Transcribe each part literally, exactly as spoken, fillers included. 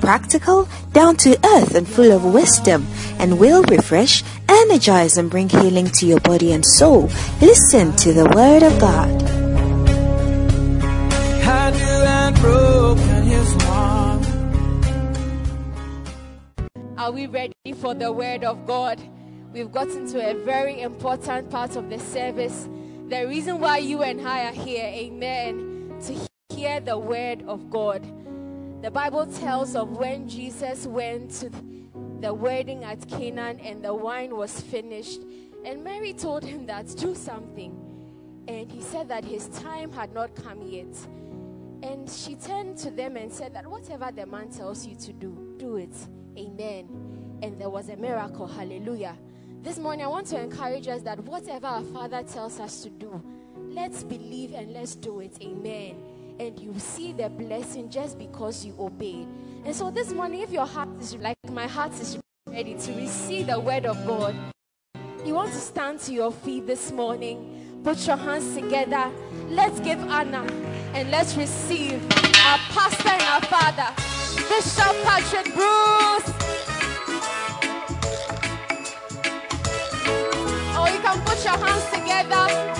practical, down to earth, and full of wisdom, and will refresh, energize, and bring healing to your body and soul. Listen to the Word of God. I knew I'd broken his arm. Are we ready for the Word of God? We've gotten to a very important part of the service. The reason why you and I are here, amen, to hear the Word of God. The Bible tells of when Jesus went to the wedding at Canaan and the wine was finished. And Mary told him that, do something. And he said that his time had not come yet. And she turned to them and said that whatever the man tells you to do, do it. Amen. And there was a miracle. Hallelujah. This morning I want to encourage us that whatever our Father tells us to do, let's believe and let's do it. Amen. And you see the blessing just because you obey. And so this morning, if your heart is like my heart is ready to receive the Word of God, you want to stand to your feet this morning, put your hands together, let's give honor and let's receive our pastor and our father, Bishop Patrick Bruce. Oh, you can put your hands together.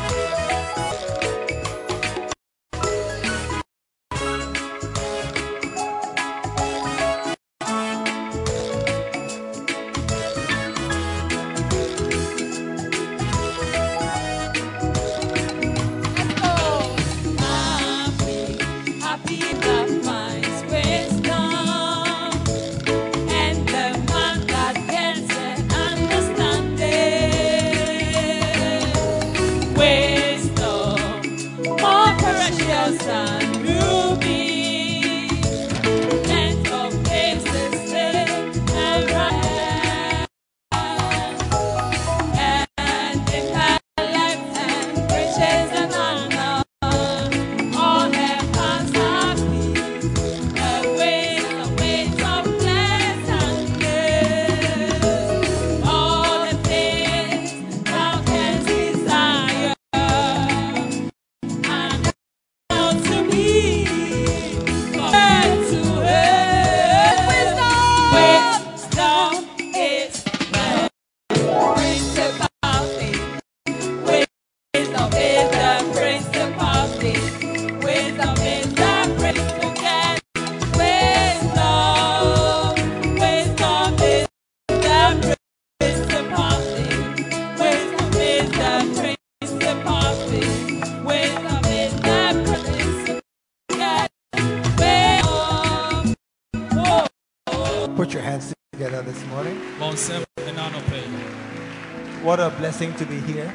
What a blessing to be here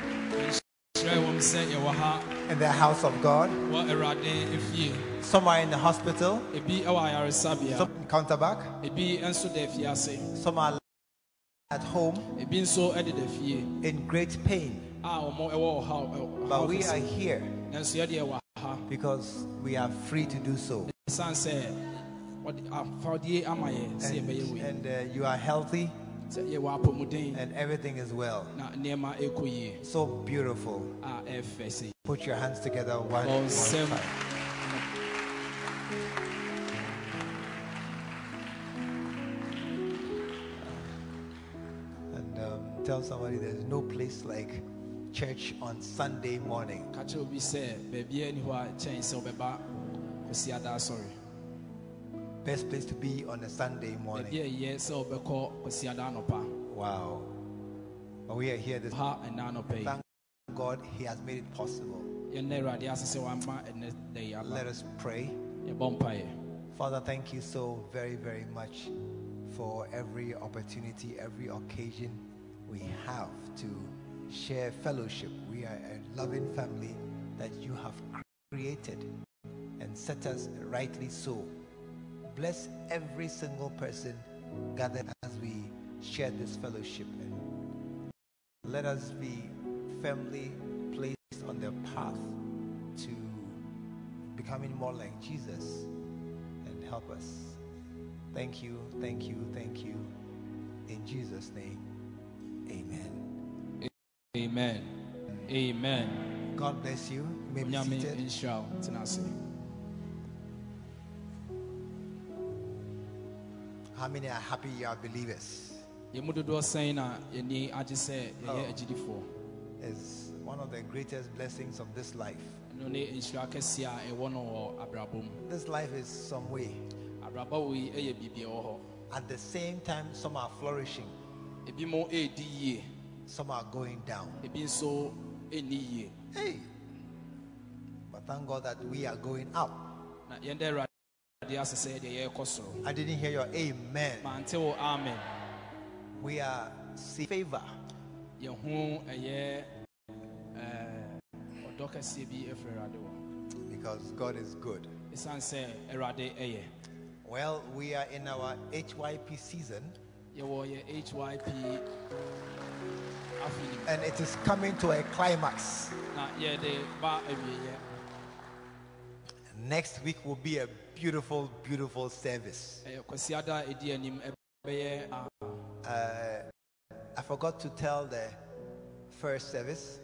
in the house of God. Some are in the hospital, some in counterback, some are at home in great pain. But we are here because we are free to do so. And, and uh, you are healthy. And everything is well. So beautiful. Put your hands together one, one time. And um, tell somebody there's no place like church on Sunday morning. Best place to be on a Sunday morning. Wow. But we are here this morning. Thank God He has made it possible. Let us pray. Father, thank you so very, very much for every opportunity, every occasion we have to share fellowship. We are a loving family that you have created and set us rightly so. Bless every single person gathered as we share this fellowship in. Let us be firmly placed on the path to becoming more like Jesus, and help us. Thank you, thank you, thank you. In Jesus' name, amen. Amen. Amen. God bless you. You may be seated. How many are happy you are believers? Oh, it's one of the greatest blessings of this life. This life is some way. At the same time, some are flourishing. Some are going down. Hey! But thank God that we are going up. I didn't hear your amen. We are seeing favor. Because God is good. Well, we are in our H Y P season. And it is coming to a climax. Next week will be a beautiful, beautiful service. Uh, I forgot to tell the first service.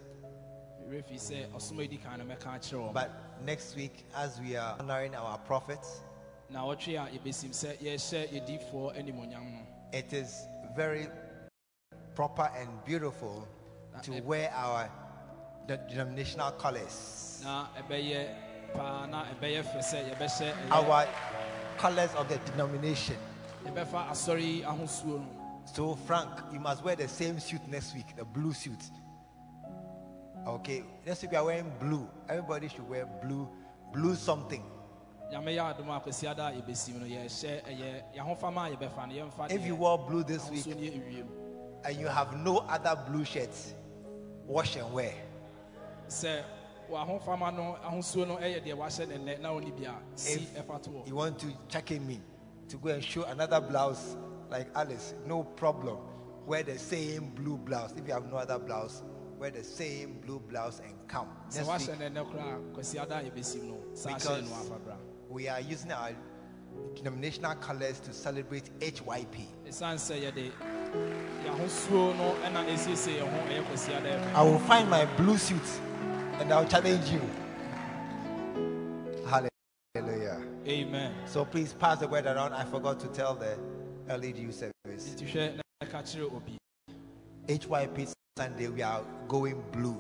But next week, as we are honoring our prophets, it is very proper and beautiful to wear our denominational colors. Our colors of the denomination. So, Frank, you must wear the same suit next week, the blue suit. Okay, next week we are wearing blue. Everybody should wear blue, blue something. If you wore blue this week and you have no other blue shirts, wash and wear. If you want to check in me to go and show another blouse like Alice, no problem. Wear the same blue blouse. If you have no other blouse, wear the same blue blouse and come. Next week, because we are using our denominational colors to celebrate H Y P. I will find my blue suit and I will challenge you. Hallelujah. Amen. So please pass the word around. I forgot to tell the L E D service. H Y P Sunday, we are going blue.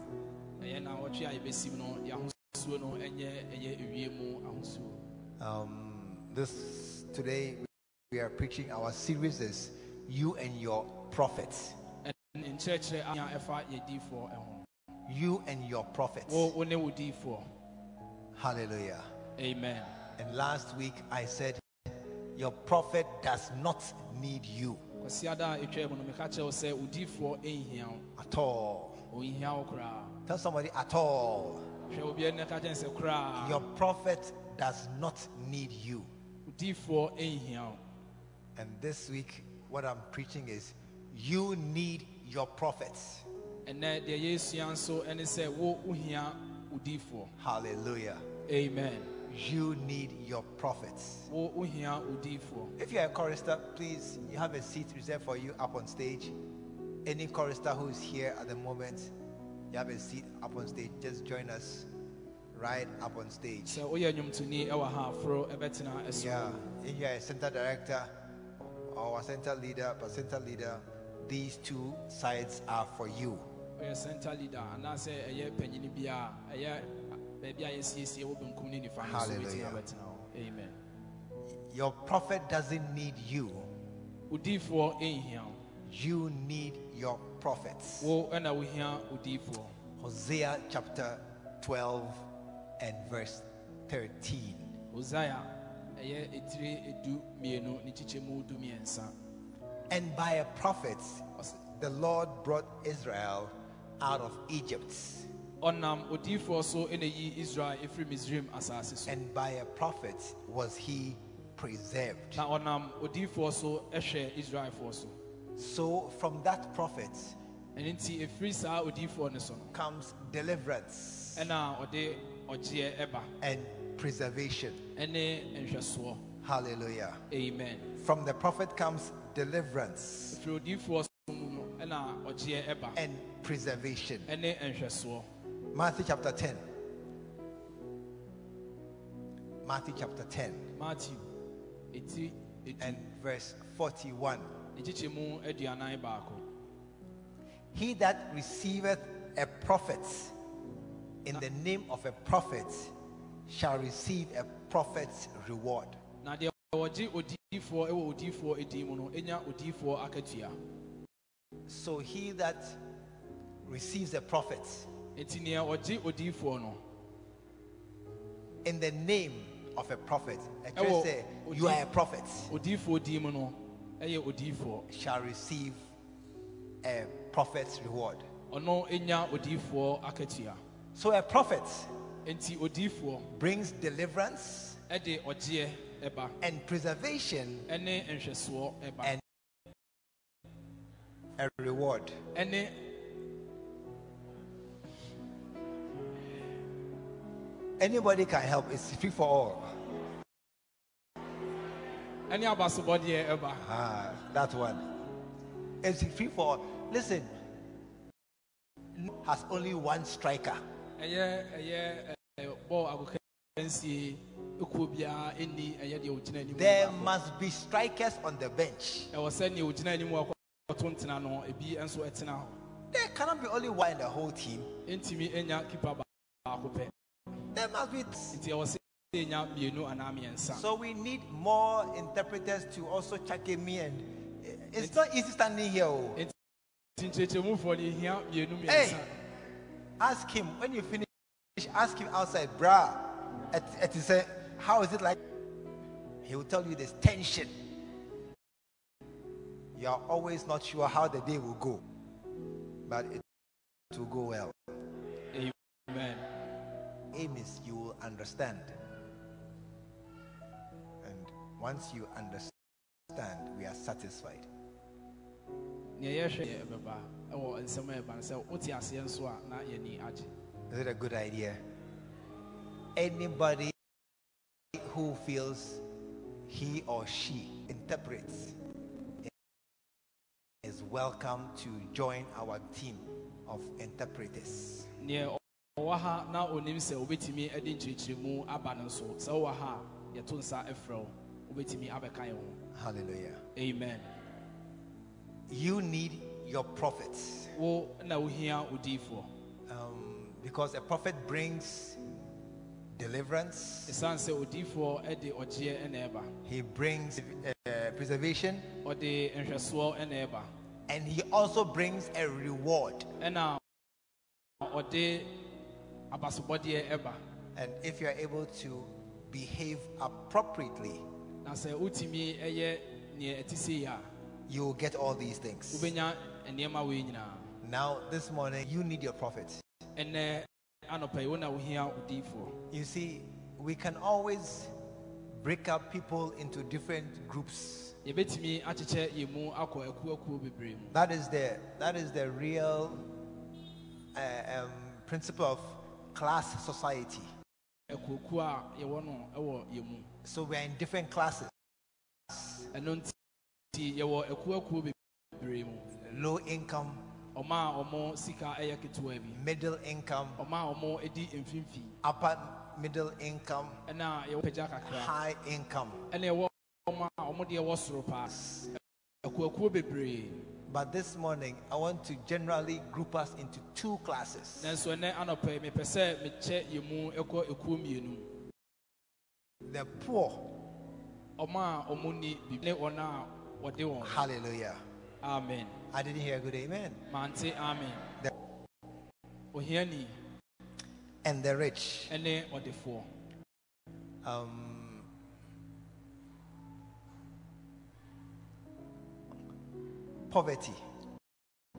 Um, this today we are preaching our series is You and Your Prophets. You and Your Prophets. Hallelujah. Amen. And last week I said your prophet does not need you at all. Tell somebody, at all. Your prophet does not need you. And this week, what I'm preaching is, you need your prophets. Hallelujah. Amen. You need your prophets. If you're a chorister, please, you have a seat reserved for you up on stage. Any chorister who is here at the moment, you have a seat up on stage. Just join us right up on stage. Yeah, if you're a center director or a center leader, but center leader, these two sides are for you. Hallelujah. Amen. Your prophet doesn't need you. You need your prophets. Hosea chapter twelve and verse thirteen. And by a prophet, the Lord brought Israel out of Egypt. And by a prophet was he preserved. So from that prophet comes deliverance and preservation. Hallelujah. Amen. From the prophet comes deliverance and preservation. Matthew chapter ten. Matthew chapter ten. Matthew eighteen and verse forty-one. He that receiveth a prophet in the name of a prophet shall receive a prophet's reward. So he that receives a prophet in the name of a prophet, a church say, you are a prophet, shall receive a prophet's reward. So a prophet brings deliverance and preservation and a reward. Anybody can help. It's free for all. Any about somebody ever? Ah, that one. It's free for all. Listen, has only one striker. Yeah, yeah. There must be strikers on the bench. There cannot be only one in the whole team. There must be. So we need more interpreters to also check in me, and it's not easy standing here. Hey, ask him when you finish. Ask him outside, brah. At, at his, uh, how is it like? He will tell you there's tension. You are always not sure how the day will go, but it will go well. Amen. Aim is you will understand. Once you understand, we are satisfied. Is it a good idea? Anybody who feels he or she interprets is welcome to join our team of interpreters. Hallelujah. Amen. You need your prophets. Um, because a prophet brings deliverance. He brings uh, preservation. And he also brings a reward. And if you are able to behave appropriately, you will get all these things. Now this morning you need your prophet. You see, we can always break up people into different groups. That is the that is the real uh, um, principle of class society. So we are in different classes. Low income, middle income, upper middle income, high income. But this morning, I want to generally group us into two classes. The poor. Hallelujah. Amen. I didn't hear a good amen. Amen. The and the rich. Um. Poverty.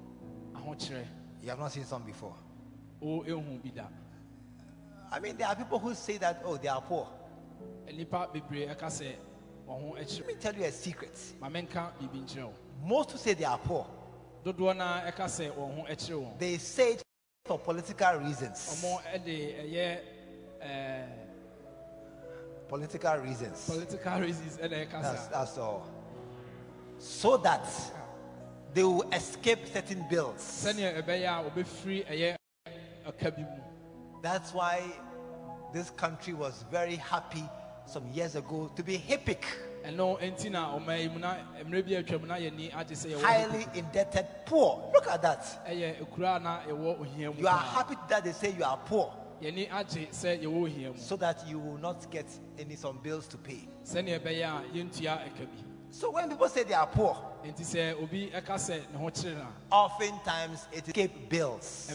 You have not seen some before. I mean, there are people who say that, oh, they are poor. Let me tell you a secret. Most say they are poor. They say it for political reasons. Political reasons. Political reasons. That's, that's all. So that they will escape certain bills. That's why this country was very happy some years ago to be HIPIC. Highly indebted poor. Look at that. You are happy that they say you are poor, so that you will not get any some bills to pay. So when people say they are poor, oftentimes it escapes bills.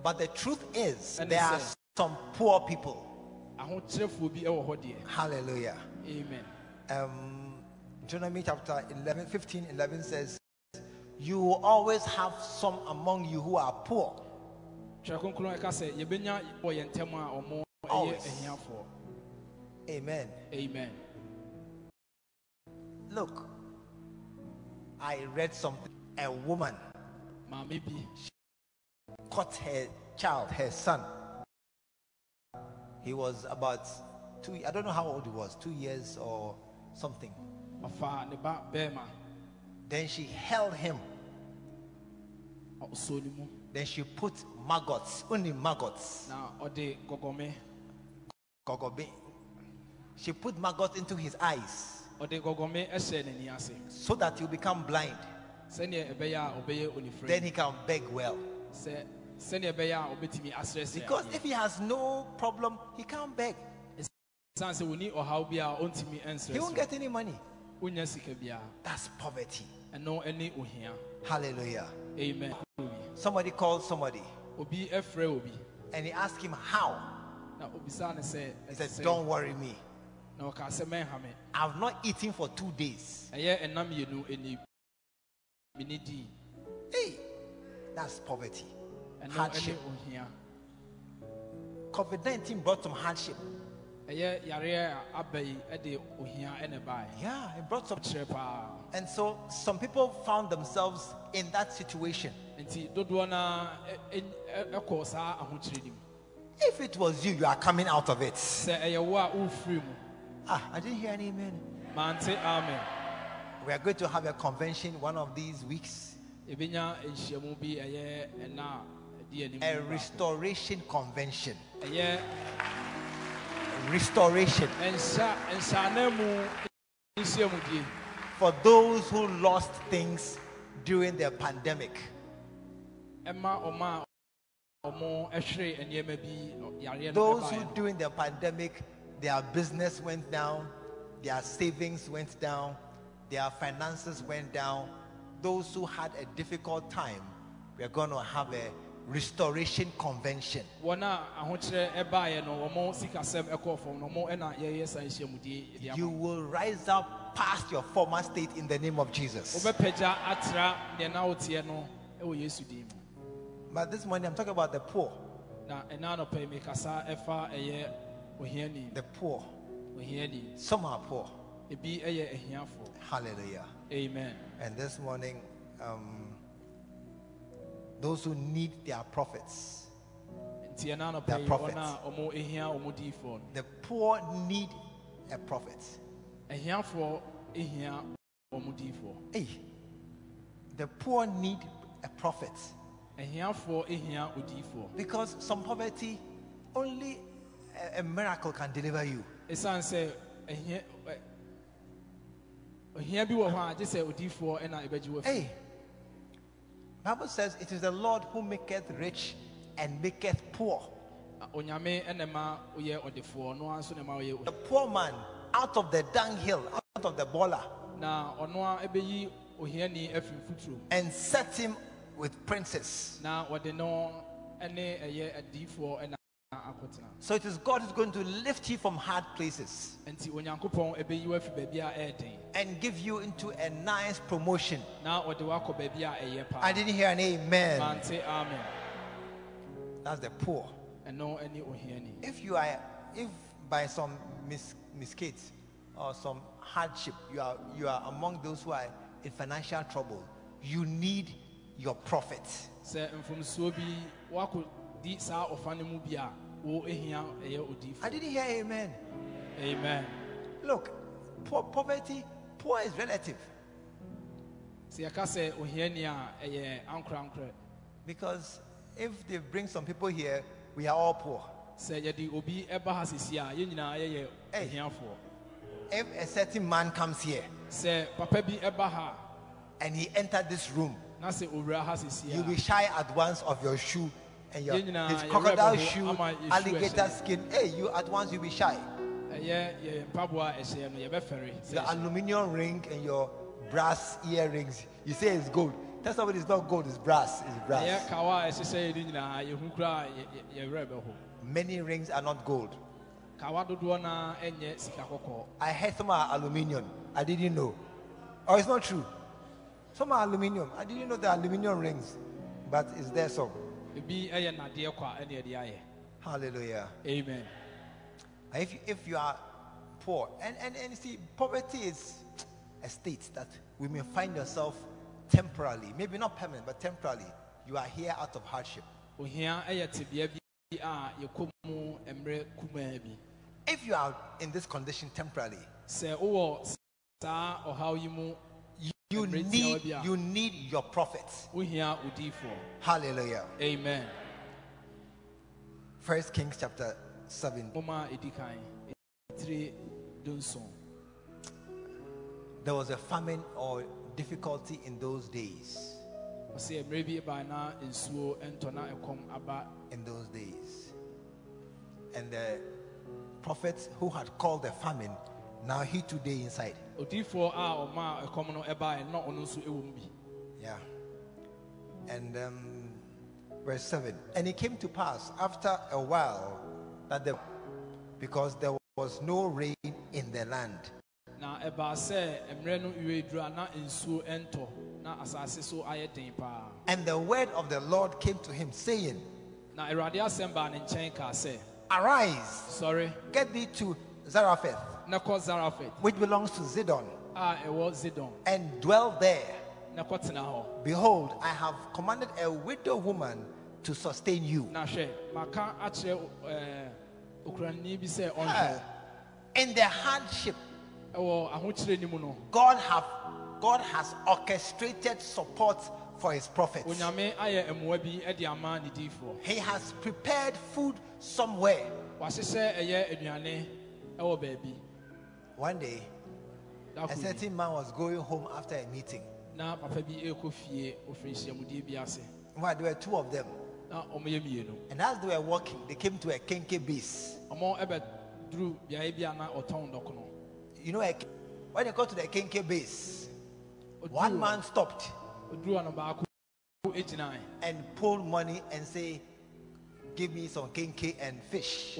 But the truth is, there are some poor people. Hallelujah. Amen. Um, Jeremiah chapter eleven, fifteen, eleven says, you will always have some among you who are poor. Always. Amen. Amen. Look, I read something. A woman caught her child, her son. He was about two, I don't know how old he was, two years or something. Then she held him. Then she put maggots, only maggots. She put maggots into his eyes so that he'll become blind. Then he can beg well. Because if he has no problem, he can't beg. He won't get any money. That's poverty. Hallelujah. Amen. Somebody called somebody and he asked him how. He said, don't worry me. I've not eaten for two days. Hey, that's poverty. Hardship. COVID nineteen brought some hardship. Yeah, it brought some. And so some people found themselves in that situation. If it was you, you are coming out of it. Ah, I didn't hear any amen. Amen. We are going to have a convention one of these weeks. A restoration convention. Restoration. For those who lost things during the pandemic. Those who during the pandemic, their business went down, their savings went down, their finances went down. Those who had a difficult time, we are going to have a restoration convention. You will rise up past your former state in the name of Jesus. But this morning I'm talking about the poor. The poor. Some are poor. Hallelujah. Amen. And this morning, um, those who need their prophets, their prophets. The poor need a prophet. Hey, the poor need a prophet. Because some poverty, only a, a miracle can deliver you. Hey, the Bible says it is the Lord who maketh rich and maketh poor. The poor man out of the dunghill, out of the bola, and set him with princes. So it is God who's going to lift you from hard places and give you into a nice promotion. I didn't hear an amen. That's the poor. If you are, if by some mis miscate or some hardship, you are, you are among those who are in financial trouble, you need your prophet. I didn't hear amen. Amen. Look, poor, poverty, poor is relative. Because if they bring some people here, we are all poor. Hey, if a certain man comes here and he entered this room, you'll be shy at once of your shoe and your his crocodile shoe, alligator skin. Hey, you at once you'll be shy. The aluminium ring and your brass earrings, you say it's gold. Tell somebody it's not gold, it's brass. It's brass. Many rings are not gold. I heard some are aluminium. I didn't know. Oh, it's not true. Some are aluminium. I didn't know the aluminium rings, but it's there some. Hallelujah. Amen. If you, if you are poor, and, and, and see, poverty is a state that we may find yourself temporarily, maybe not permanent, but temporarily. You are here out of hardship. If you are in this condition temporarily, you need, you need your prophets. Hallelujah. Amen. First Kings chapter seven. There was a famine or difficulty in those days. In those days. And the prophets who had called the famine, now he today inside. Yeah. And um, verse seven. And it came to pass after a while that the, because there was no rain in the land, and the word of the Lord came to him, saying, Arise, sorry, get thee to Zarephath, which belongs to Sidon, and dwell there. Behold, I have commanded a widow woman to sustain you. Her, in the hardship, God have God has orchestrated support for his prophets. He has prepared food somewhere. One day, a certain man was going home after a meeting. Well, there were two of them. And as they were walking, they came to a kenke base. You know, when they got to the kenke base, one man stopped and pulled money and say, give me some kenke and fish.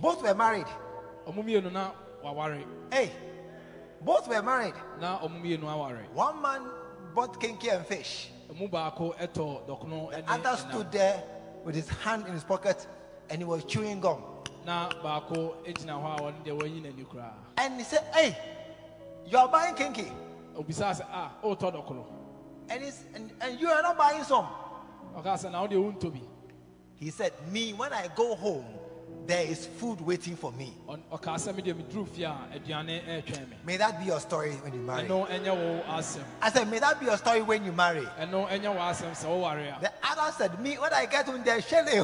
Both were married. Hey, both were married. One man bought kenke and fish. The other stood there with his hand in his pocket and he was chewing gum. And he said, hey, you are buying kinky. And, he's, and, and you are not buying some. He said, me, when I go home, there is food waiting for me. May that be your story when you marry. I said, may that be your story when you marry. The other said, me, when I get home, there, shele.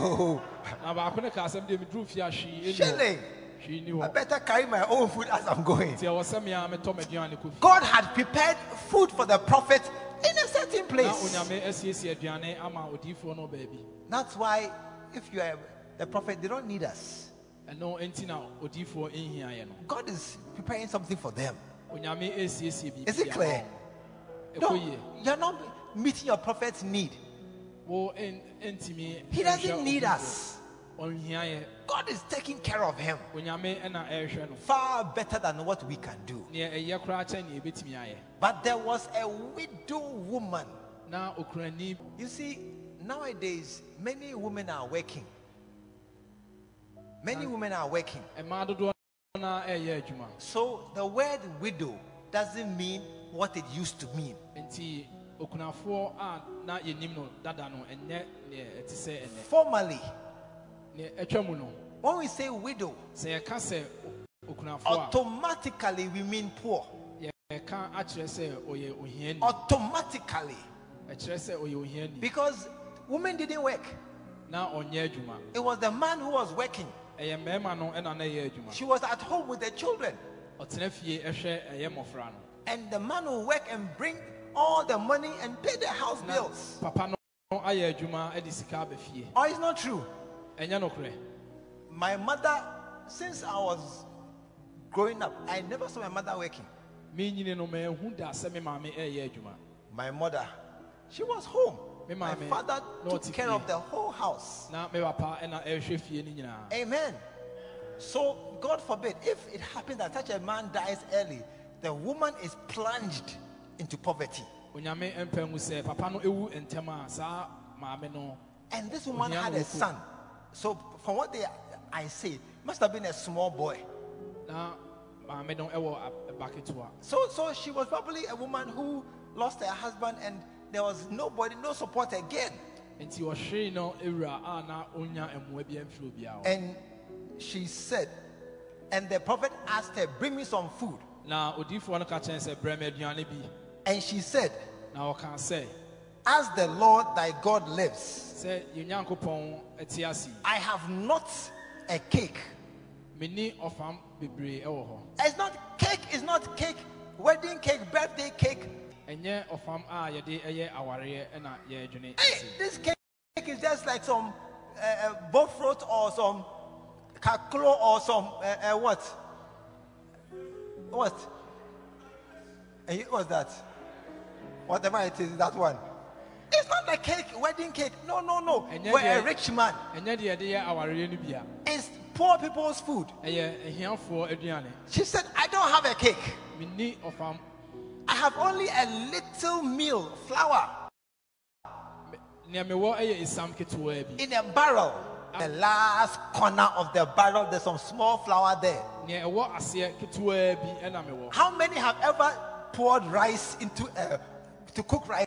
Shele. I better carry my own food as I'm going. God had prepared food for the prophet in a certain place. That's why if you are the prophet, they don't need us. God is preparing something for them. Is it clear? No, you're not meeting your prophet's need. He doesn't need us. God is taking care of him far better than what we can do. But there was a widow woman. You see, nowadays, many women are working. Many women are working. So the word widow doesn't mean what it used to mean. Formerly, when we say widow, automatically we mean poor. Automatically. Because women didn't work. It was the man who was working. She was at home with the children. And the man will work and bring all the money and pay the house bills. Or it's not true. My mother, since I was growing up, I never saw my mother working. My mother, she was home. My father took care of the whole house. Amen. So, God forbid, if it happens that such a man dies early, the woman is plunged into poverty. And this woman had a son. So, from what they, I say, must have been a small boy. So, so she was probably a woman who lost her husband and there was nobody, no support again. And she said, and the prophet asked her, bring me some food. And she said, as the Lord thy God lives, I have not a cake. It's not cake, it's not cake, wedding cake, birthday cake. Hey, this cake is just like some uh, bofrot or some kaklo or some uh, uh, what? What? And it was that? Whatever it is, that one. It's not a cake, wedding cake. No, no, no. We're a rich man. It's poor people's food. She said, I don't have a cake. I have only a little meal, flour, in a barrel. The last corner of the barrel, there's some small flour there. How many have ever poured rice into a, to cook rice?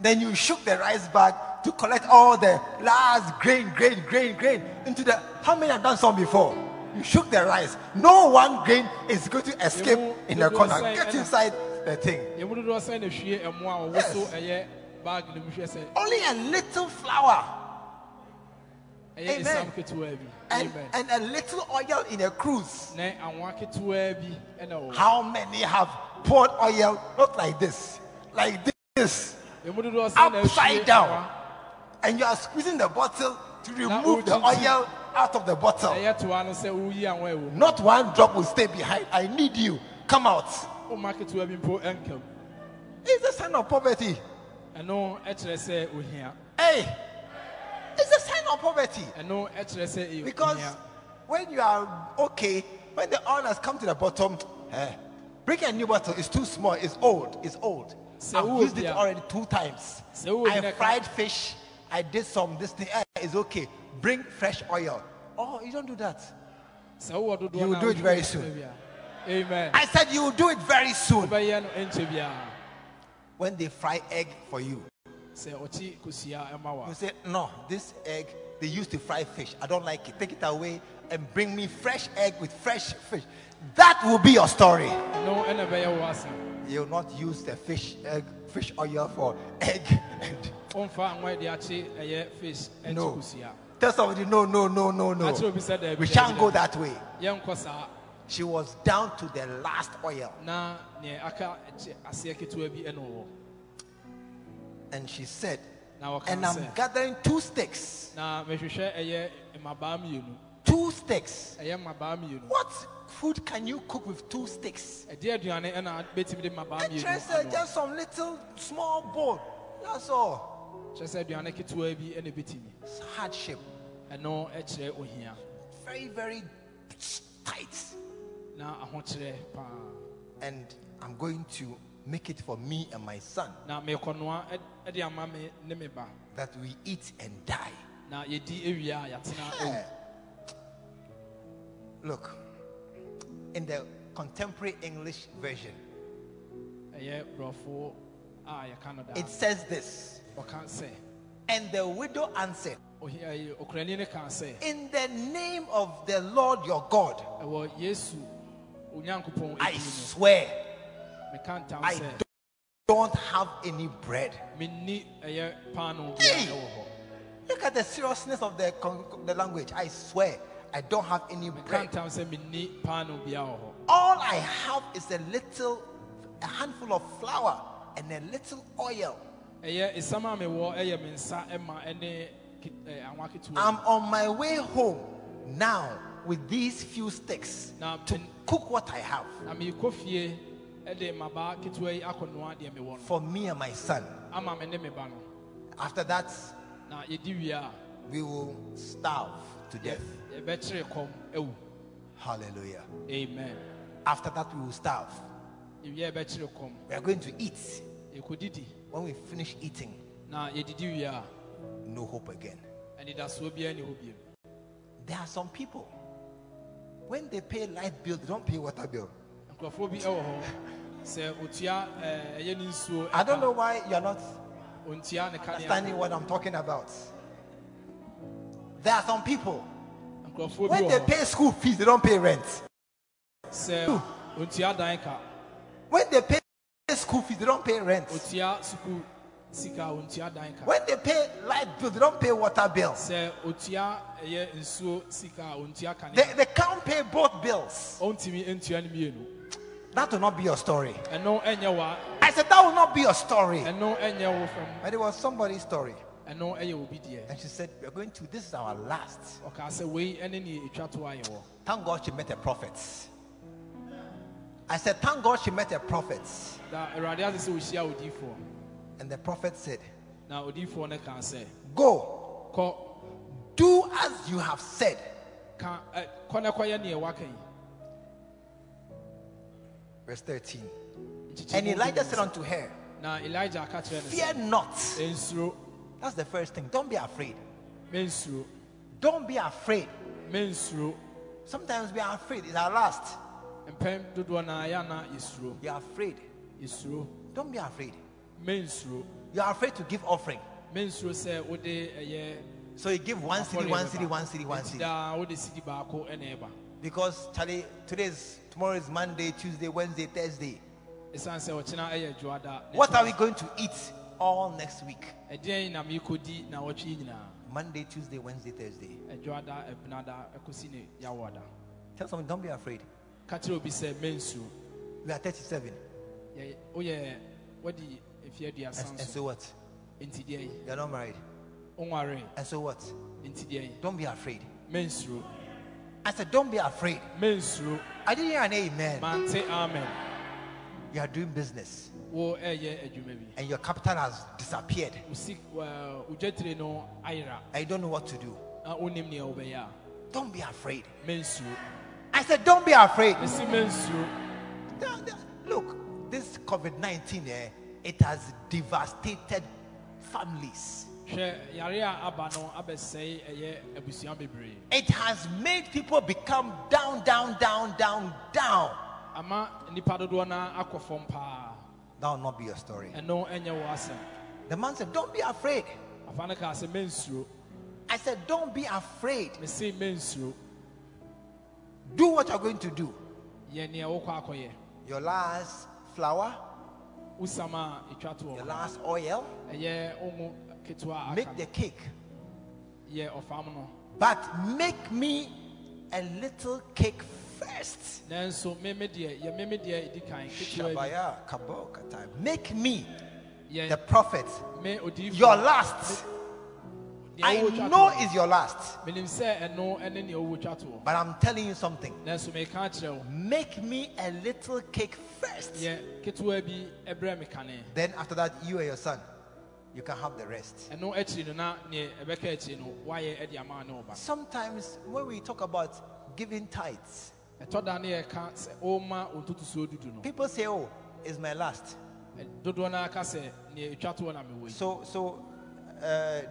Then you shook the rice bag to collect all the last grain, grain, grain, grain into the. How many have done some before? You shook the rice. No one grain is going to escape in the corner. Get inside the thing. Yes. Only a little flour. Amen. And, and a little oil in a cruise. How many have poured oil, not like this, like this, upside down, and you are squeezing the bottle to remove the oil out of the bottle. Not one drop will stay behind. I need you. Come out. It's a sign of poverty. Hey. It's a sign of poverty. Because when you are okay, when the oil has come to the bottom, eh, bring a new bottle. It's too small. It's old. It's old. I've used it already two times. I fried fish. I did some this thing. Eh, it's okay. Bring fresh oil. Oh, you don't do that. You will do it very soon. Amen. I said you will do it very soon. When they fry egg for you, you say, no, this egg, they used to fry fish. I don't like it. Take it away and bring me fresh egg with fresh fish. That will be your story. You will not use the fish egg, fish oil for egg. And no. Tell somebody, no, no, no, no, no. We shan't go that way. She was down to the last oil. And she said, and I'm gathering two sticks. Two sticks. What food can you cook with two sticks? And just some little small bowl. That's all. It's hardship. Very, very tight. And I'm going to make it for me and my son, that we eat and die. Yeah. Look, in the contemporary English version. It says this. And the widow answered, in the name of the Lord your God, I swear, I don't have any bread. Hey, look at the seriousness of the, the language. I swear, I don't have any bread. All I have is a little, a handful of flour and a little oil. I'm on my way home now with these few sticks to cook what I have for me and my son. After that, we will starve to death. Hallelujah. Amen. After that, we will starve. We are going to eat. When we finish eating, no hope again. There are some people, when they pay light bill, they don't pay water bill. I don't know why you are not understanding what I'm talking about. There are some people, when they pay school fees, they don't pay rent. When they pay school fees, they don't pay rent. When they pay light bill, they don't pay water bill. They, they can't pay both bills. That will not be your story. I said that will not be your story. But it was somebody's story. And she said, we are going to, this is our last. Thank God she met a prophet. I said, thank God she met a prophet. And the prophet said, go, do as you have said. Verse thirteen. And Elijah said unto her, fear not. That's the first thing. Don't be afraid. Don't be afraid. Sometimes we are afraid. It's our last. You are afraid. Don't be afraid. You are afraid to give offering. So you give one city, one city, one city, one city. Because Charlie, today's, tomorrow is Monday, Tuesday, Wednesday, Thursday. What are we going to eat all next week? Monday, Tuesday, Wednesday, Thursday. Tell someone, don't be afraid. We are thirty-seven. Oh yeah. What do you fear? And so what? You are not married. And so what? Don't be afraid. I said, don't be afraid. I didn't hear an amen. You are doing business. And your capital has disappeared. I don't know what to do. Don't be afraid. I said, don't be afraid. Look, this COVID nineteen, eh, it has devastated families. It has made people become down, down, down, down, down. That will not be your story. The man said, don't be afraid. I said, don't be afraid. Do what you're going to do. Your last flour, your last oil, make the cake. But make me a little cake first. Make me, the prophet, your last. I know it's your last. But I'm telling you something. Make me a little cake first. Then after that, you and your son, you can have the rest. Sometimes when we talk about giving tithes, people say, oh, it's my last. So, so, Uh,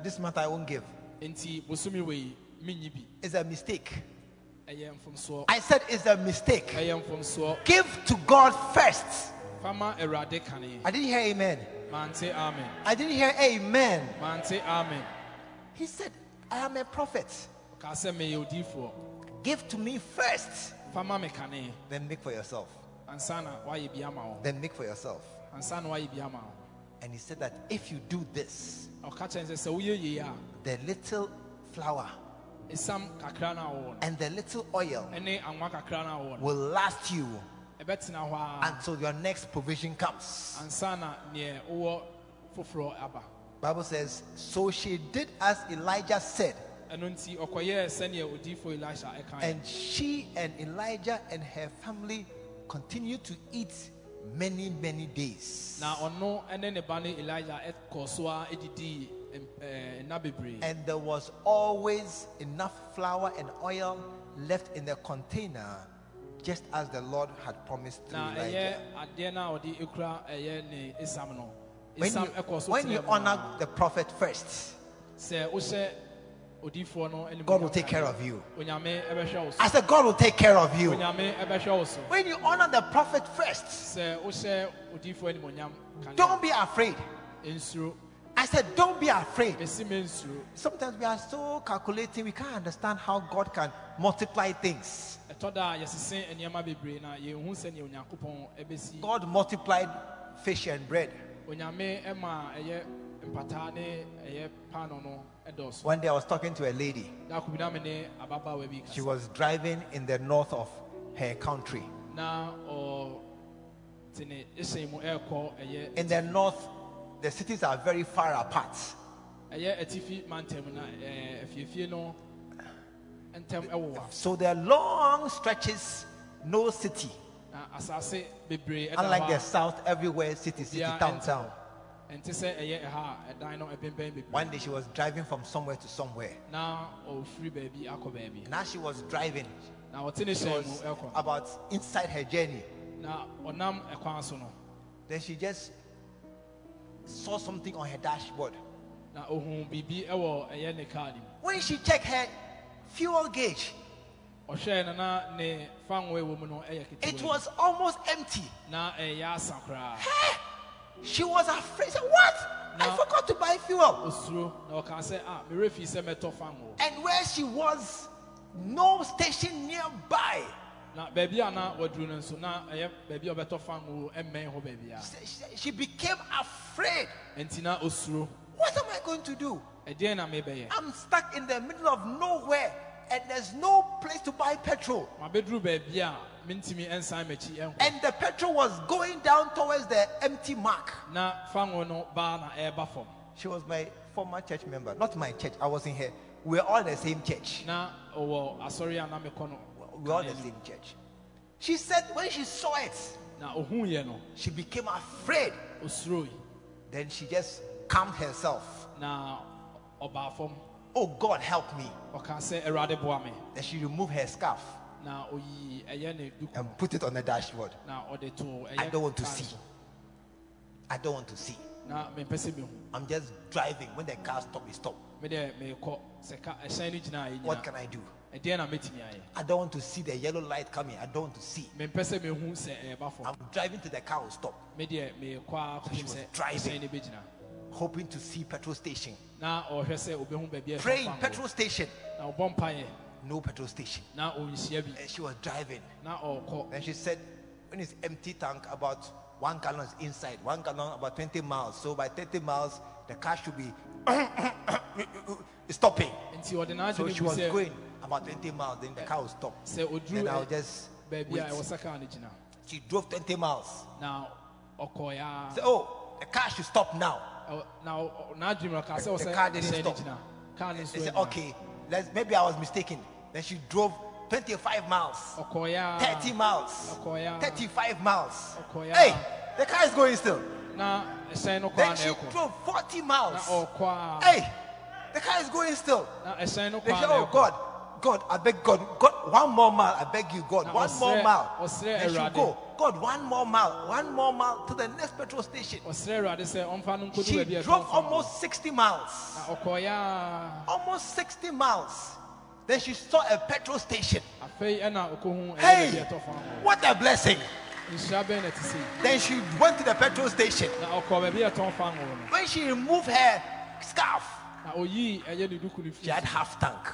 this month I won't give. It's a mistake. I said it's a mistake. Give to God first. I didn't hear amen. I didn't hear amen. He said, I am a prophet. Give to me first. Then make for yourself. Then make for yourself. And he said that if you do this, the little flour and the little oil will last you until your next provision comes. Bible says, so she did as Elijah said. And she and Elijah and her family continued to eat many, many days. And there was always enough flour and oil left in the container, just as the Lord had promised to Elijah. When you, when you honor the prophet first, God will take care of you. I said, God will take care of you. When you honor the prophet first, don't be afraid. I said, don't be afraid. Sometimes we are so calculating, we can't understand how God can multiply things. God multiplied fish and bread. One day I was talking to a lady. She was driving in the north of her country. In the north, the cities are very far apart. So there are long stretches, no city. Unlike the south, everywhere city, city, town, town. One day she was driving from somewhere to somewhere. And as she was driving, she was about inside her journey. Then she just saw something on her dashboard. When she checked her fuel gauge, it was almost empty. Hey! She was afraid. She said, what? I forgot to buy fuel. And where she was, no station nearby. She became afraid. What am I going to do? I'm stuck in the middle of nowhere, and there's no place to buy petrol. And the petrol was going down towards the empty mark. She was my former church member. Not my church. I was in here. We were all the same church. We were all the same church. She said when she saw it, she became afraid. Then she just calmed herself. Oh God, help me. Then she removed her scarf and put it on the dashboard. I don't want to see. I don't want to see. I'm just driving. When the car stops, it stops. What can I do? I don't want to see the yellow light coming. I don't want to see. I'm driving till the car will stop. So she was driving, hoping to see petrol station. Praying petrol station. No petrol station. And she was driving. And she said, when it's empty tank, about one gallon is inside. One gallon about twenty miles. So by thirty miles, the car should be stopping. So she was going about twenty miles. Then the car will stop. Then I'll just wait. She drove twenty miles. So, oh, the car should stop now. Now, the, the car didn't stop. They said, okay, let's, maybe I was mistaken. Then she drove twenty-five miles, thirty miles, thirty-five miles. Hey, the car is going still. Then she drove forty miles. Hey, the car is going still. They said, oh God, God, I beg God, God, one more mile, I beg you, God, one more mile. Then she go. God, one more mile, one more mile to the next petrol station. She drove almost sixty miles. Almost sixty miles. Then she saw a petrol station. Hey, what a blessing. Then she went to the petrol station. When she removed her scarf, she had half tank.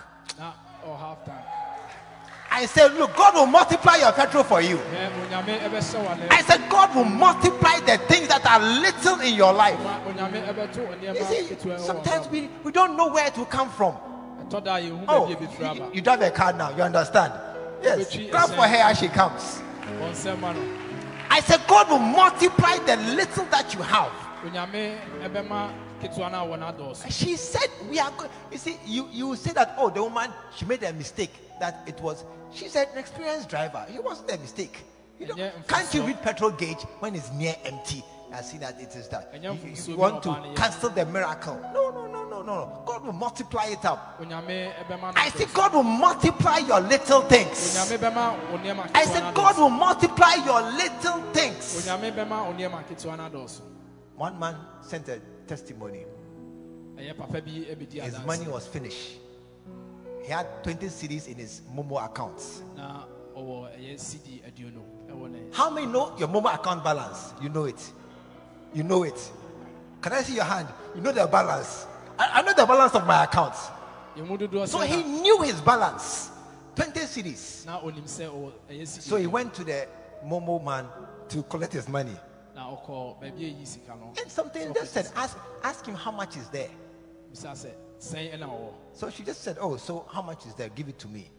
I said, look, God will multiply your petrol for you. I said, God will multiply the things that are little in your life. You see, sometimes we, we don't know where it will come from. Oh, you, you drive a car now, you understand? Yes, grab for her as she comes. I said, God will multiply the little that you have. She said, we are good. You see, you, you say that, oh, the woman, she made a mistake. That it was, she said, an experienced driver. It wasn't a mistake. You know, can't you read petrol gauge when it's near empty? I see that it is that. You, you want to cancel the miracle. No, no, no, no, no. God will multiply it up. I said, God will multiply your little things. I said, God will multiply your little things. One man sent a testimony. His money was finished. He had twenty cedis in his Momo account. How many know your Momo account balance? You know it. You know it. Can I see your hand? You know the balance. I, I know the balance of my account. So he knew his balance. twenty cedis. So he went to the Momo man to collect his money. And something just said, ask, ask him how much is there. So she just said, oh, so how much is there? Give it to me.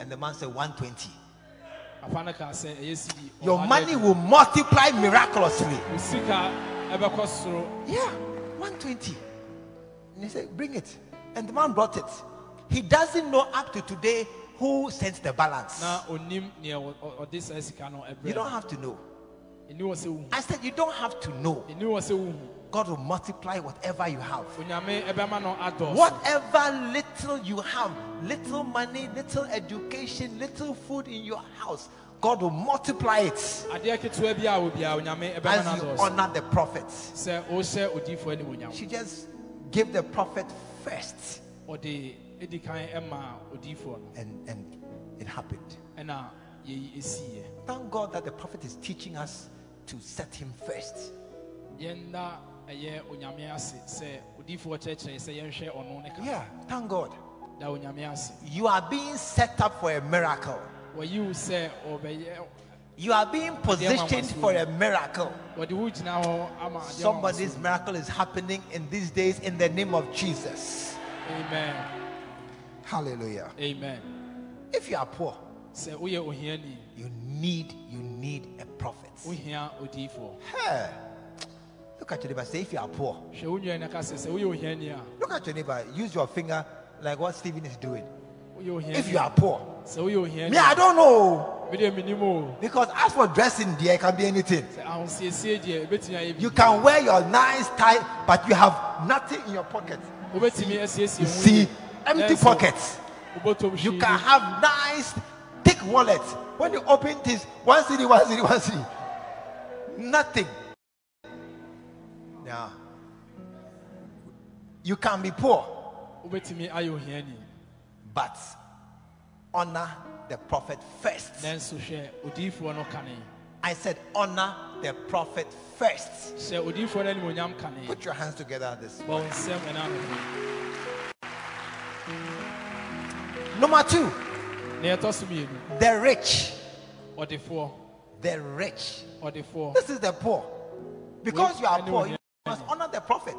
And the man said, one twenty. Your money will multiply miraculously. Yeah, one twenty. And he said, bring it. And the man brought it. He doesn't know up to today who sent the balance. You don't have to know. I said, you don't have to know. God will multiply whatever you have. Whatever little you have, little money, little education, little food in your house, God will multiply it. As you honor the prophet. She just gave the prophet first. And, and it happened. Thank God that the prophet is teaching us to set him first. Yeah, thank God. You are being set up for a miracle. You are being positioned for a miracle. Somebody's miracle is happening in these days in the name of Jesus. Amen. Hallelujah. Amen. If you are poor, you need you need a prophet. Hey. Look at your neighbor, say if you are poor. Look at your neighbor, use your finger like what Stephen is doing. If you are poor. Me, I don't know. Because as for dressing, there can be anything. You can wear your nice tie, but you have nothing in your pocket. You see, empty pockets. You can have nice, thick wallets. When you open this, one city, one city, one city. Nothing. Yeah. You can be poor, but honor the prophet first. I said honor the prophet first. Put your hands together this morning. Number two, the rich. The rich. This is the poor. Because you are poor, you must honor the prophet.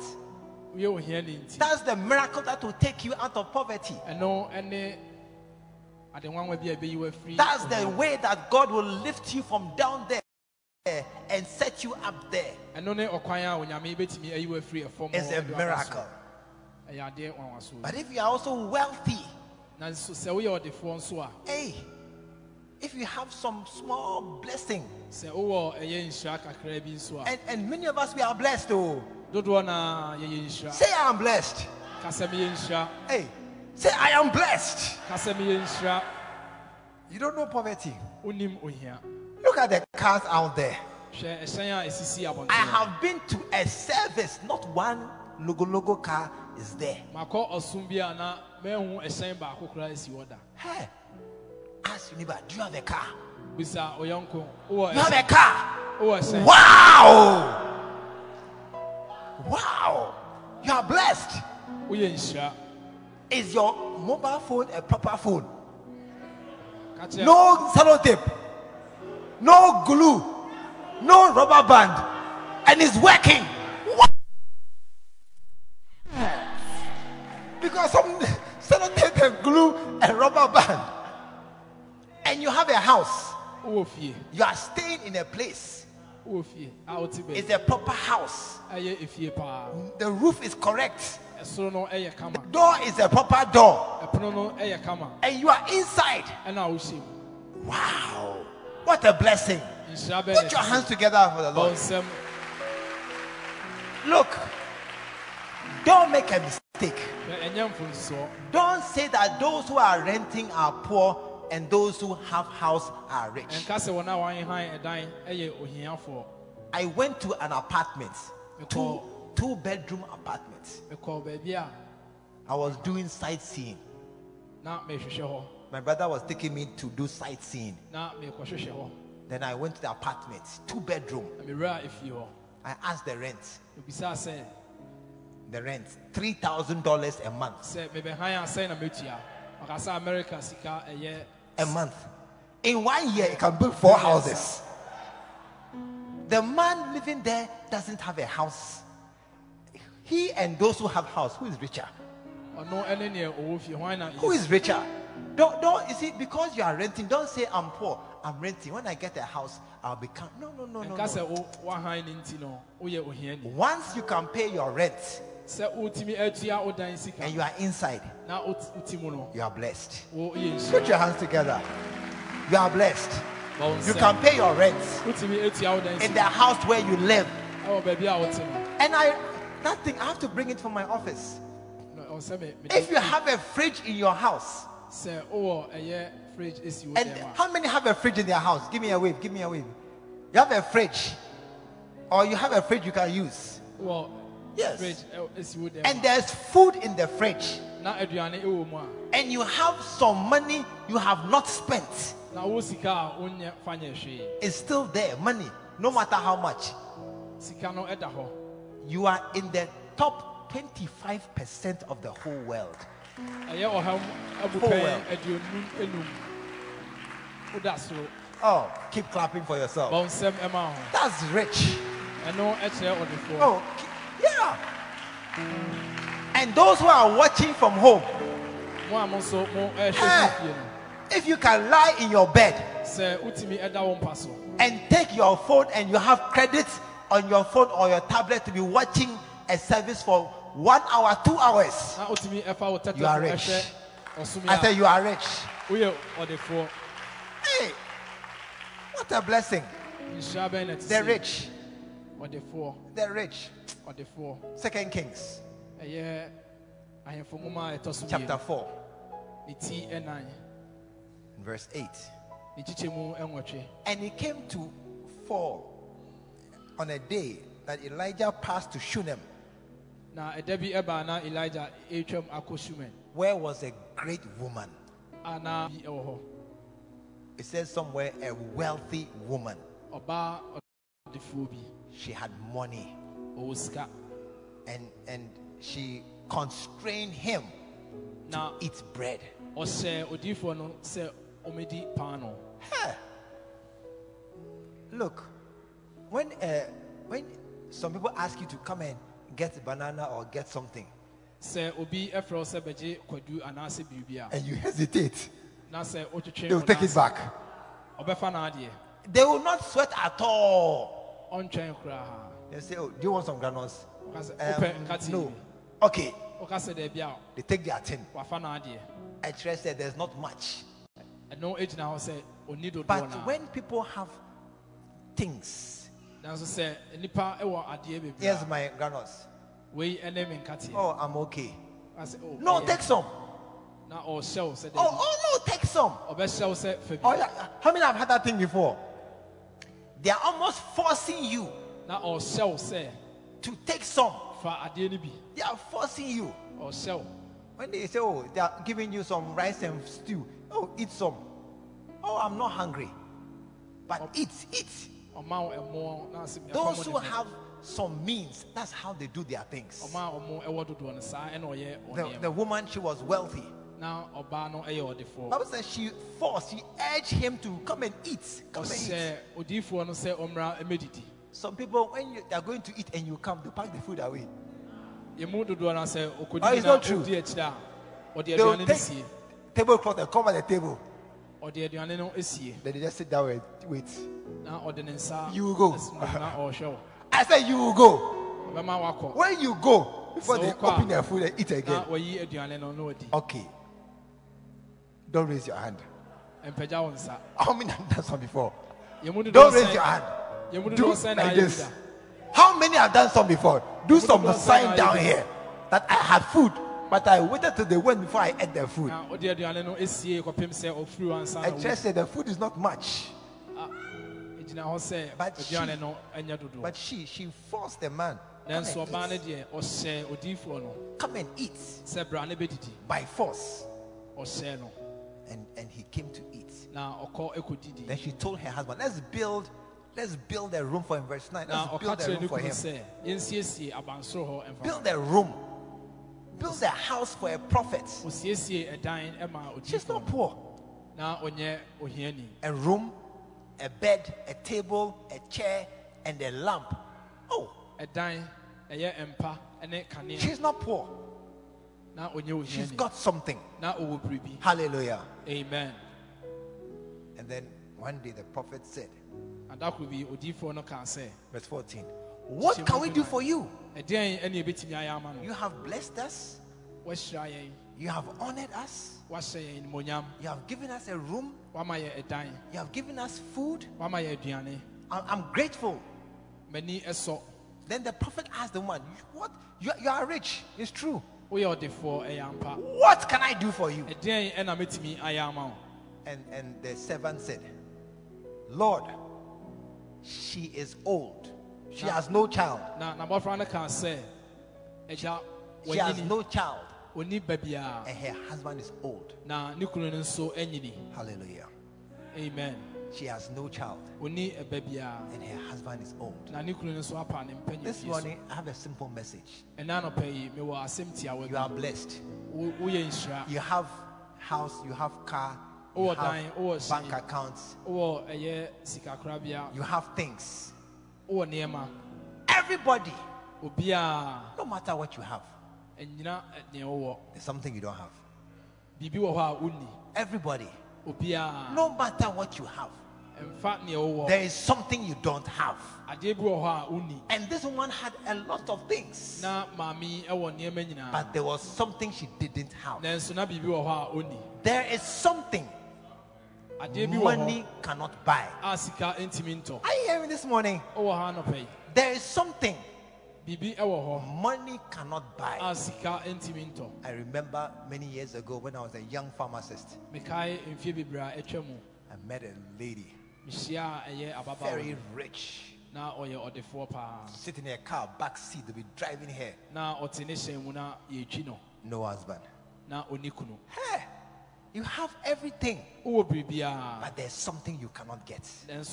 That's the miracle that will take you out of poverty. That's the way that God will lift you from down there and set you up there. It's a miracle. But if you are also wealthy, hey, if you have some small blessing, and, and many of us, we are blessed too. Say I am blessed. Hey, say I am blessed. You don't know poverty. Look at the cars out there. I have been to a service, not one logologo car is there. Hey, ask your neighbor, do you have a car? You have a car? Wow! Wow! You are blessed. Is your mobile phone a proper phone? No sellotape, no glue, no rubber band, and it's working. What? Because some sellotape and glue and rubber band, and you have a house. You are staying in a place. It's a proper house. The roof is correct. The door is a proper door. And you are inside. Wow. What a blessing. Put your hands together for the Lord. Look. Don't make a mistake. Don't say that those who are renting are poor and those who have house are rich. I went to an apartment, two, two bedroom apartment. I was doing sightseeing. My brother was taking me to do sightseeing. Then I went to the apartment, two bedroom. I asked the rent. The rent, three thousand dollars a month. A month. In one year, you can build four houses. The man living there doesn't have a house. He and those who have house, who is richer? Who is richer? Don't, don't, you see, because you are renting, don't say I'm poor, I'm renting. When I get a house, I'll become. No, no, no, no, no. Once you can pay your rent, and you are inside, you are blessed. Put your hands together. You are blessed. You can pay your rent in the house where you live. And I, that thing, I have to bring it from my office. If you have a fridge in your house, and how many have a fridge in their house? Give me a wave. Give me a wave. You have a fridge, or you have a fridge you can use. Yes. And there's food in the fridge. And you have some money you have not spent. It's still there, money, no matter how much. You are in the top twenty-five percent of the whole world. Whole world. Oh, keep clapping for yourself. That's rich. Oh, yeah. And those who are watching from home, eh, if you can lie in your bed and take your phone, and you have credit on your phone or your tablet to be watching a service for one hour, two hours, you are rich. I say you are rich. Hey, what a blessing. They're rich. They're rich. Second Kings chapter four verse eight. And it came to fall on a day that Elijah passed to Shunem, where was a great woman. It says somewhere a wealthy woman. She had money. And and she constrained him to eat bread. Hey. Look, when uh, when some people ask you to come and get a banana or get something, and you hesitate, they will take it back. They will not sweat at all. They say, oh, do you want some granules? Um, no. Okay. They take their tin. I try said there's not much. But when people have things, here's my granules. Oh, I'm okay. No, take some. Oh, oh no, take some. Oh, yeah. How many have had that thing before? They are almost forcing you to take some. They are forcing you. When they say, oh, they are giving you some rice and stew, oh, eat some. Oh, I'm not hungry. But eat, eat. Those who have some means, that's how they do their things. The, the woman, she was wealthy. The Bible says she forced, she urged him to come and eat. Come and eat. Some people, when you, they are going to eat and you come, they pack the food away. Oh, it's not true. They will take tablecloth and cover the table. Then they just sit down and wait. You will go. I said you will go. When you go, before so they open their food and eat again. Okay. Don't raise your hand. How many have done some before? Don't raise your hand. Do like this. How many have done some before? Do some sign down here that I had food, but I waited till they went before I ate their food. I just said the food is not much. But she, but she, she forced the man. Come and eat. Come and eat. By force. And, and he came to eat. Then she told her husband, let's build, let's build a room for him. Verse nine. Let's build a room for him. Build a room. Build a house for a prophet. She's not poor. A room, a bed, a table, a chair, and a lamp. Oh. She's not poor. She's got something. Hallelujah. Amen. And then one day the prophet said, verse fourteen, what can we do for you? You have blessed us. You have honored us. You have given us a room. You have given us food. I'm grateful. Then the prophet asked the woman, what? You, you are rich. It's true. What can I do for you? And, and the servant said, Lord, she is old. She has no child. She, she has no child. And her husband is old. Hallelujah. Amen. She has no child. And her husband is old. This morning, I have a simple message. You are blessed. You have house, you have car, you have bank accounts, you have things. Everybody, no matter what you have, there's something you don't have. Everybody, no matter what you have, there is something you don't have. And this woman had a lot of things, but there was something she didn't have. There is something money cannot buy. Are you hearing this morning? There is something money cannot buy. I remember many years ago when I was a young pharmacist, I met a lady, very rich, sitting in a car, back seat, they'll be driving her. No husband. Hey, you have everything, but there's something you cannot get. Have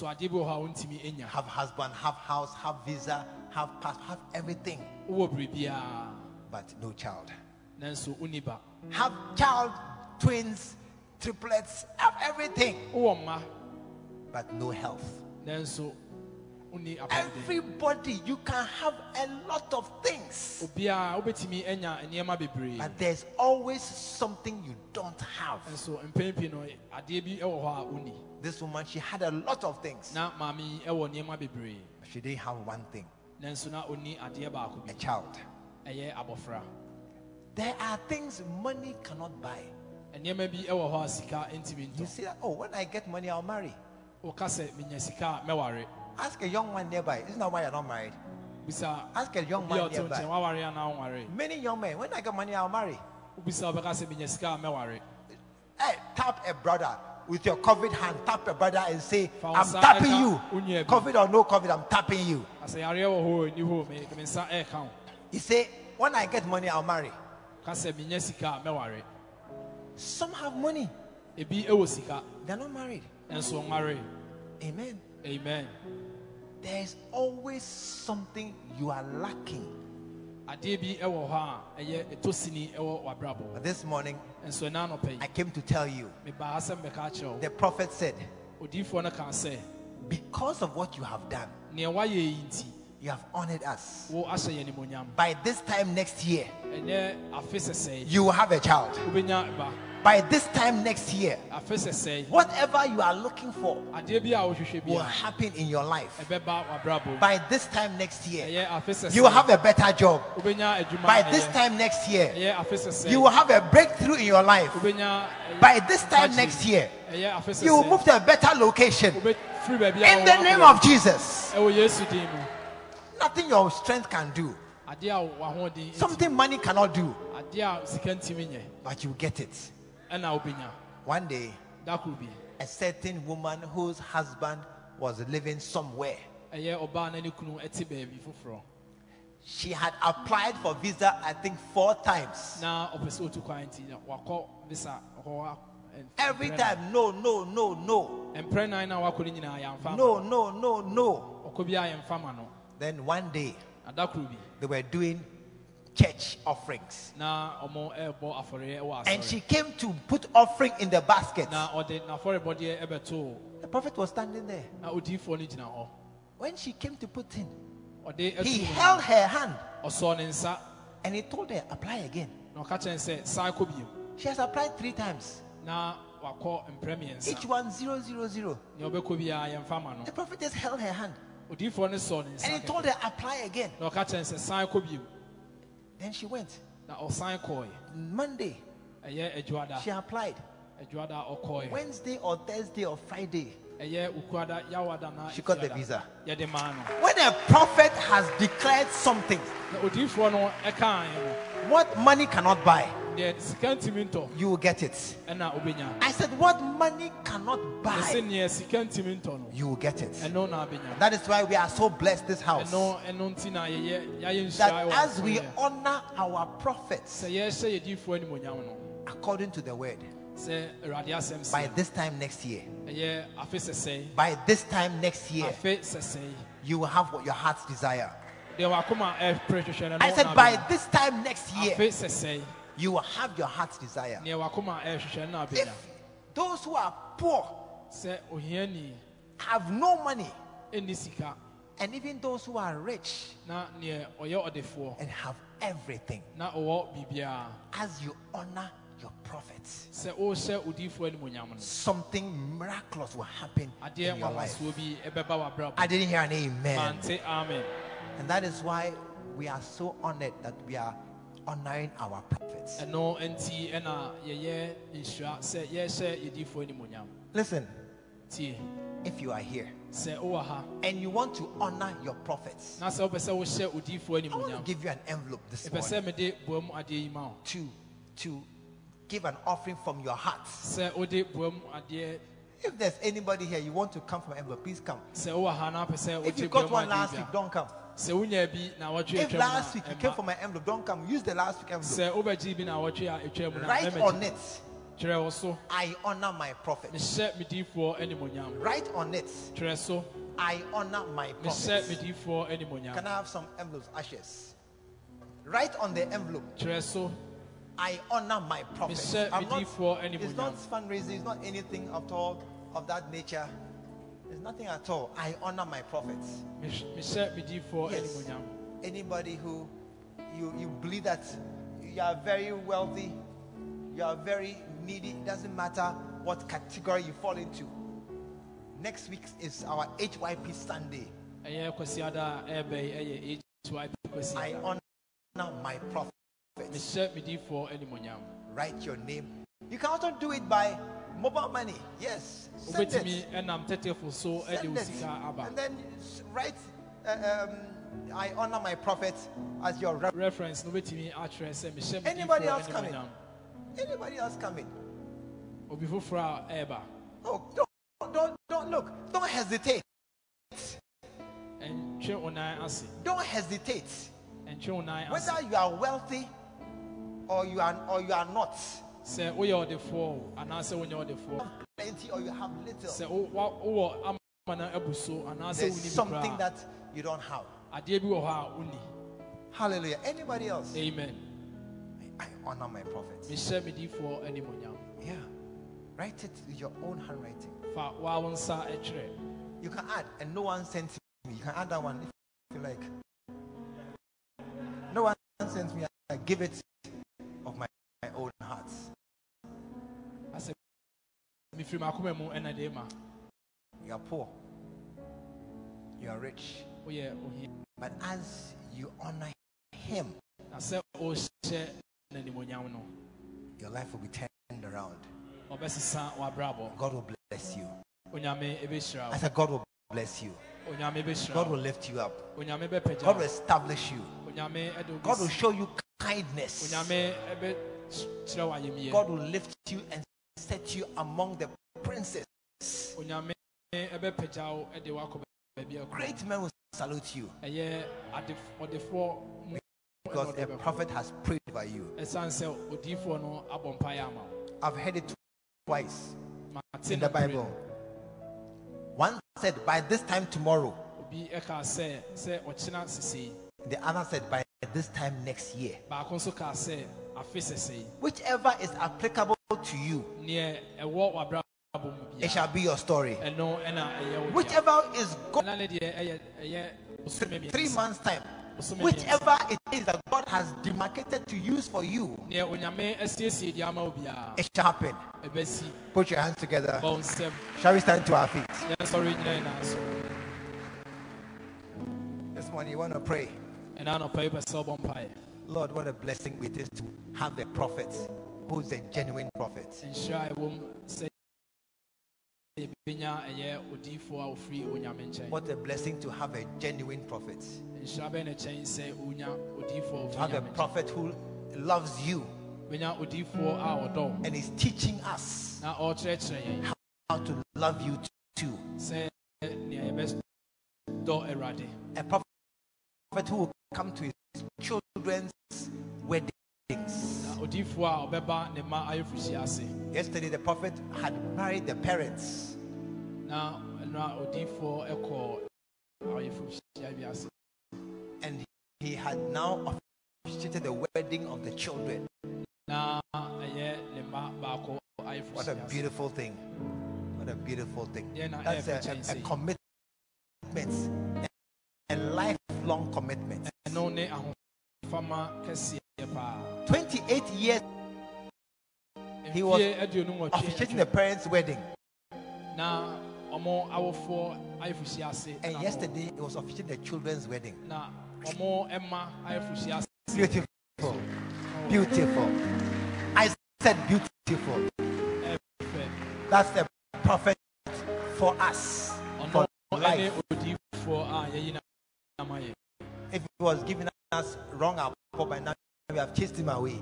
husband, have house, have visa, have pass, have everything, but no child. Have child, twins, triplets, have everything, but no health. Everybody, you can have a lot of things, but there's always something you don't have. This woman, she had a lot of things. She didn't have one thing. A child. There are things money cannot buy. You say that, oh, when I get money, I'll marry. Ask a young man nearby, isn't that why you're not married? Ask a young man nearby. Many young men, when I get money, I'll marry. Hey, tap a brother with your COVID hand, tap a brother and say, I'm tapping you. COVID or no COVID, I'm tapping you. He said, when I get money, I'll marry. Some have money. They're not married. And so married. Amen. Amen. There is always something you are lacking. But this morning, I came to tell you. The prophet said, because of what you have done, you have honored us. By this time next year, you will have a child. By this time next year, whatever you are looking for will happen in your life. By this time next year, you will have a better job. By this time next year, you will have a breakthrough in your life. By this time next year, you will move to a better location. In the name of Jesus. Nothing your strength can do. Something money cannot do. But you get it. One day, a certain woman whose husband was living somewhere, she had applied for visa, I think, four times. Every time, no, no, no, no. No, no, no, no. Then one day, they were doing church offerings, and she came to put offering in the basket. The prophet was standing there. When she came to put in, he held her hand and he told her, apply again. She has applied three times. Each one zero zero zero. The prophet just held her hand and he told her, apply again. Then she went. Monday, she applied. Wednesday or Thursday or Friday, she got the visa. When a prophet has declared something, what money cannot buy, you will get it. I said, what money cannot buy, you will get it. That is why we are so blessed this house. That as we honor our prophets according to the word, by this time next year, by this time next year, you will have what your heart's desire. I said, by this time next year, you will have your heart's desire. If those who are poor have no money, and even those who are rich and have everything, as you honor your prophets, something miraculous will happen in your life. I didn't hear an amen. And that is why we are so honored that we are honoring our prophets. Listen, if you are here and you want to honor your prophets, I want to give you an envelope this morning to, to give an offering from your heart. If there's anybody here, you want to come from an envelope, please come. If you got one last week, don't come. If last week you came from an envelope, don't come. Use the last week envelope. Write on it, I honor my prophet. Write on it, I honor my prophet. Can I have some envelopes, ashes? Write on the envelope, I honor my prophet. I'm not, it's not fundraising, it's not anything at all of that nature. There's nothing at all. I honor my prophets. Yes. Anybody who you, you believe that you are very wealthy, you are very needy, it doesn't matter what category you fall into. Next week is our H Y P Sunday. I honor my prophet. Write your name. You can also do it by mobile money. Yes. Send it. Send it. And then write, uh, um, I honor my prophet as your reference. Anybody else coming? Anybody else coming? Oh, don't, don't, don't look. Don't hesitate. Don't hesitate. Whether you are wealthy or you are or you are not. Say we are the four, and I say we are the four. Plenty or you have little. Say oh, there's something that you don't have. Hallelujah. Anybody else? Amen. I, I honor my prophets. Yeah. Write it with your own handwriting. You can add, and no one sent me. You can add that one if you like. No one sent me. I give it of my, my own heart. You are poor. You are rich. But as you honor him, your life will be turned around. God will bless you. I said, God will bless you. God will lift you up. God will establish you. God will show you kindness. God will lift you and set you among the princes. Great men will salute you. Because a prophet has prayed by you. I've heard it twice in the Bible. One said, by this time tomorrow. The other said, by this time next year. Whichever is applicable to you, it shall be your story. Whichever is God in three months' time, whichever it is that God has demarcated to use for you, it shall happen. Put your hands together. Shall we stand to our feet? This morning, you want to pray. Lord, what a blessing it is to have the prophet who's a genuine prophet. What a blessing to have a genuine prophet. To have a prophet who loves you and is teaching us how to love you too. A prophet who will come to his children's weddings. Yesterday the prophet had married the parents. And he had now officiated the wedding of the children. What a beautiful thing. What a beautiful thing. That's a, a, a commitment. A lifelong commitment. twenty-eight years he was officiating the parents' wedding. And yesterday he was officiating the children's wedding. Beautiful. Beautiful. I said beautiful. That's the prophet for us. For life. If he was giving us wrong apple by now, we have chased him away.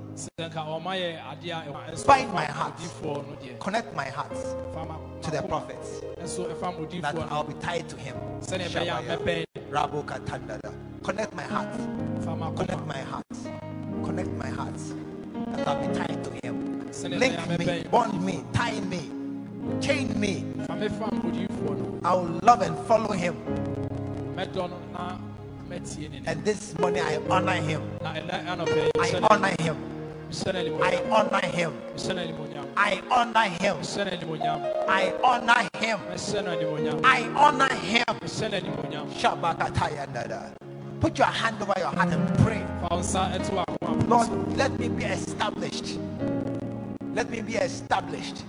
Bind my heart, connect my heart to the prophets, that I'll be tied to him. Connect my heart, connect my heart, connect my heart, that I'll be tied to him. Link me, bond me, tie me, chain me. I will love and follow him. And this morning I honor him. I honor him. I honor him. I honor him. I honor him. I honor him. Put your hand over your heart and pray. Lord, let me be established. Let me be established.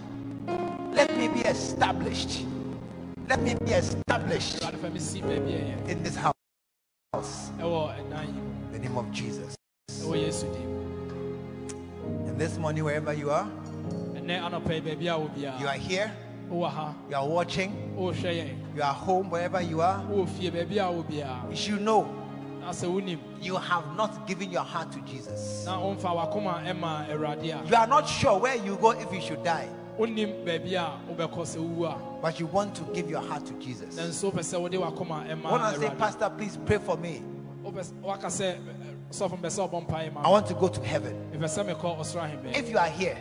Let me be established. Let me be established in this house. In the name of Jesus. And this morning, wherever you are, you are here, you are watching, you are home, wherever you are, you should know you have not given your heart to Jesus. You are not sure where you go if you should die. But you want to give your heart to Jesus. When I say, Pastor, please pray for me. I want to go to heaven. If you are here,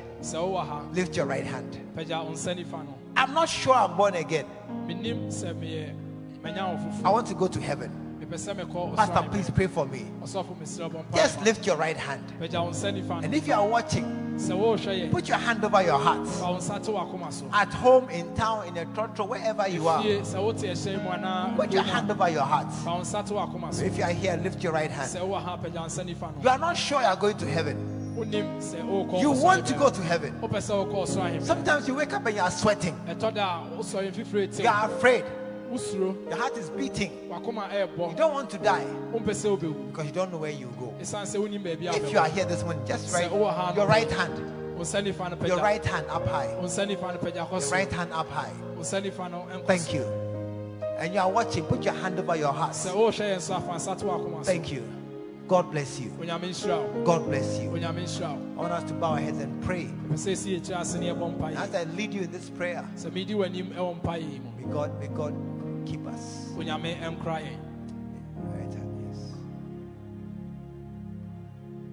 lift your right hand. I'm not sure I'm born again. I want to go to heaven. Pastor, please pray for me. Just lift your right hand. And if you are watching, put your hand over your heart. At home, in town, in a trotro, wherever you are, put your hand over your heart. If you are here, lift your right hand. You are not sure you are going to heaven. You want to go to heaven. Sometimes you wake up and you are sweating. You are afraid. Your heart is beating. You don't want to die because you don't know where you go. If you are here this morning, just right, your right hand. Your right hand up high. Your right hand up high. Thank you. And you are watching, put your hand over your heart. Thank you. God bless you. God bless you. I want us to bow our heads and pray. As I lead you in this prayer, may God, may God keep us. Right hand, yes.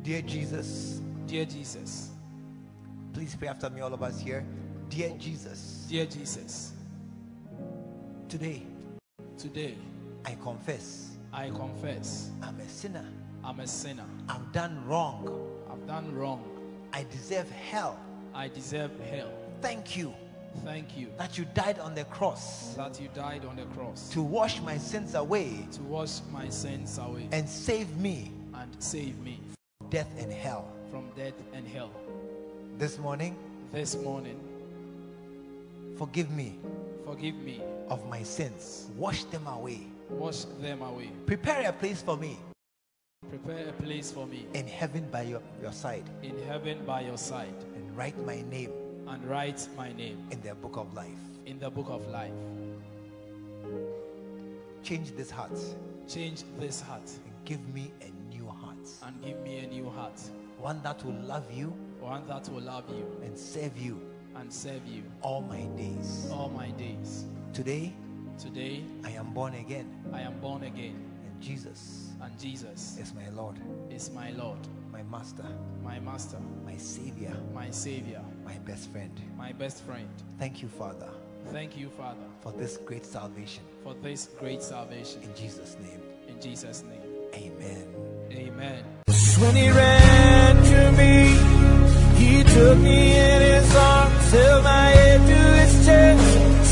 Dear Jesus, dear Jesus, please pray after me, all of us here. Dear Jesus, dear Jesus, today, today, I confess, I confess, I'm a sinner. I'm a sinner. I've done wrong. I've done wrong. I deserve hell. I deserve hell. Thank you. Thank you. That you died on the cross. That you died on the cross. To wash my sins away. To wash my sins away. And save me. And save me. From death and hell. From death and hell. This morning. This morning. Forgive me. Forgive me. Of my sins. Wash them away. Wash them away. Prepare a place for me. Prepare a place for me in heaven by your, your side. In heaven by your side. And write my name. And write my name in the book of life. In the book of life. Change this heart. Change this heart. And give me a new heart. And give me a new heart. One that will love you. One that will love you. And serve you. And serve you. All my days. All my days. Today. Today. I am born again. I am born again. And Jesus. And Jesus is my Lord, is my Lord, my Master, my Master, my Savior, my Savior, my best friend, my best friend. Thank you, Father. Thank you, Father, for this great salvation. For this great salvation. In Jesus' name. In Jesus' name. Amen. Amen. When he ran to me, he took me in his arms, held my head to his chest,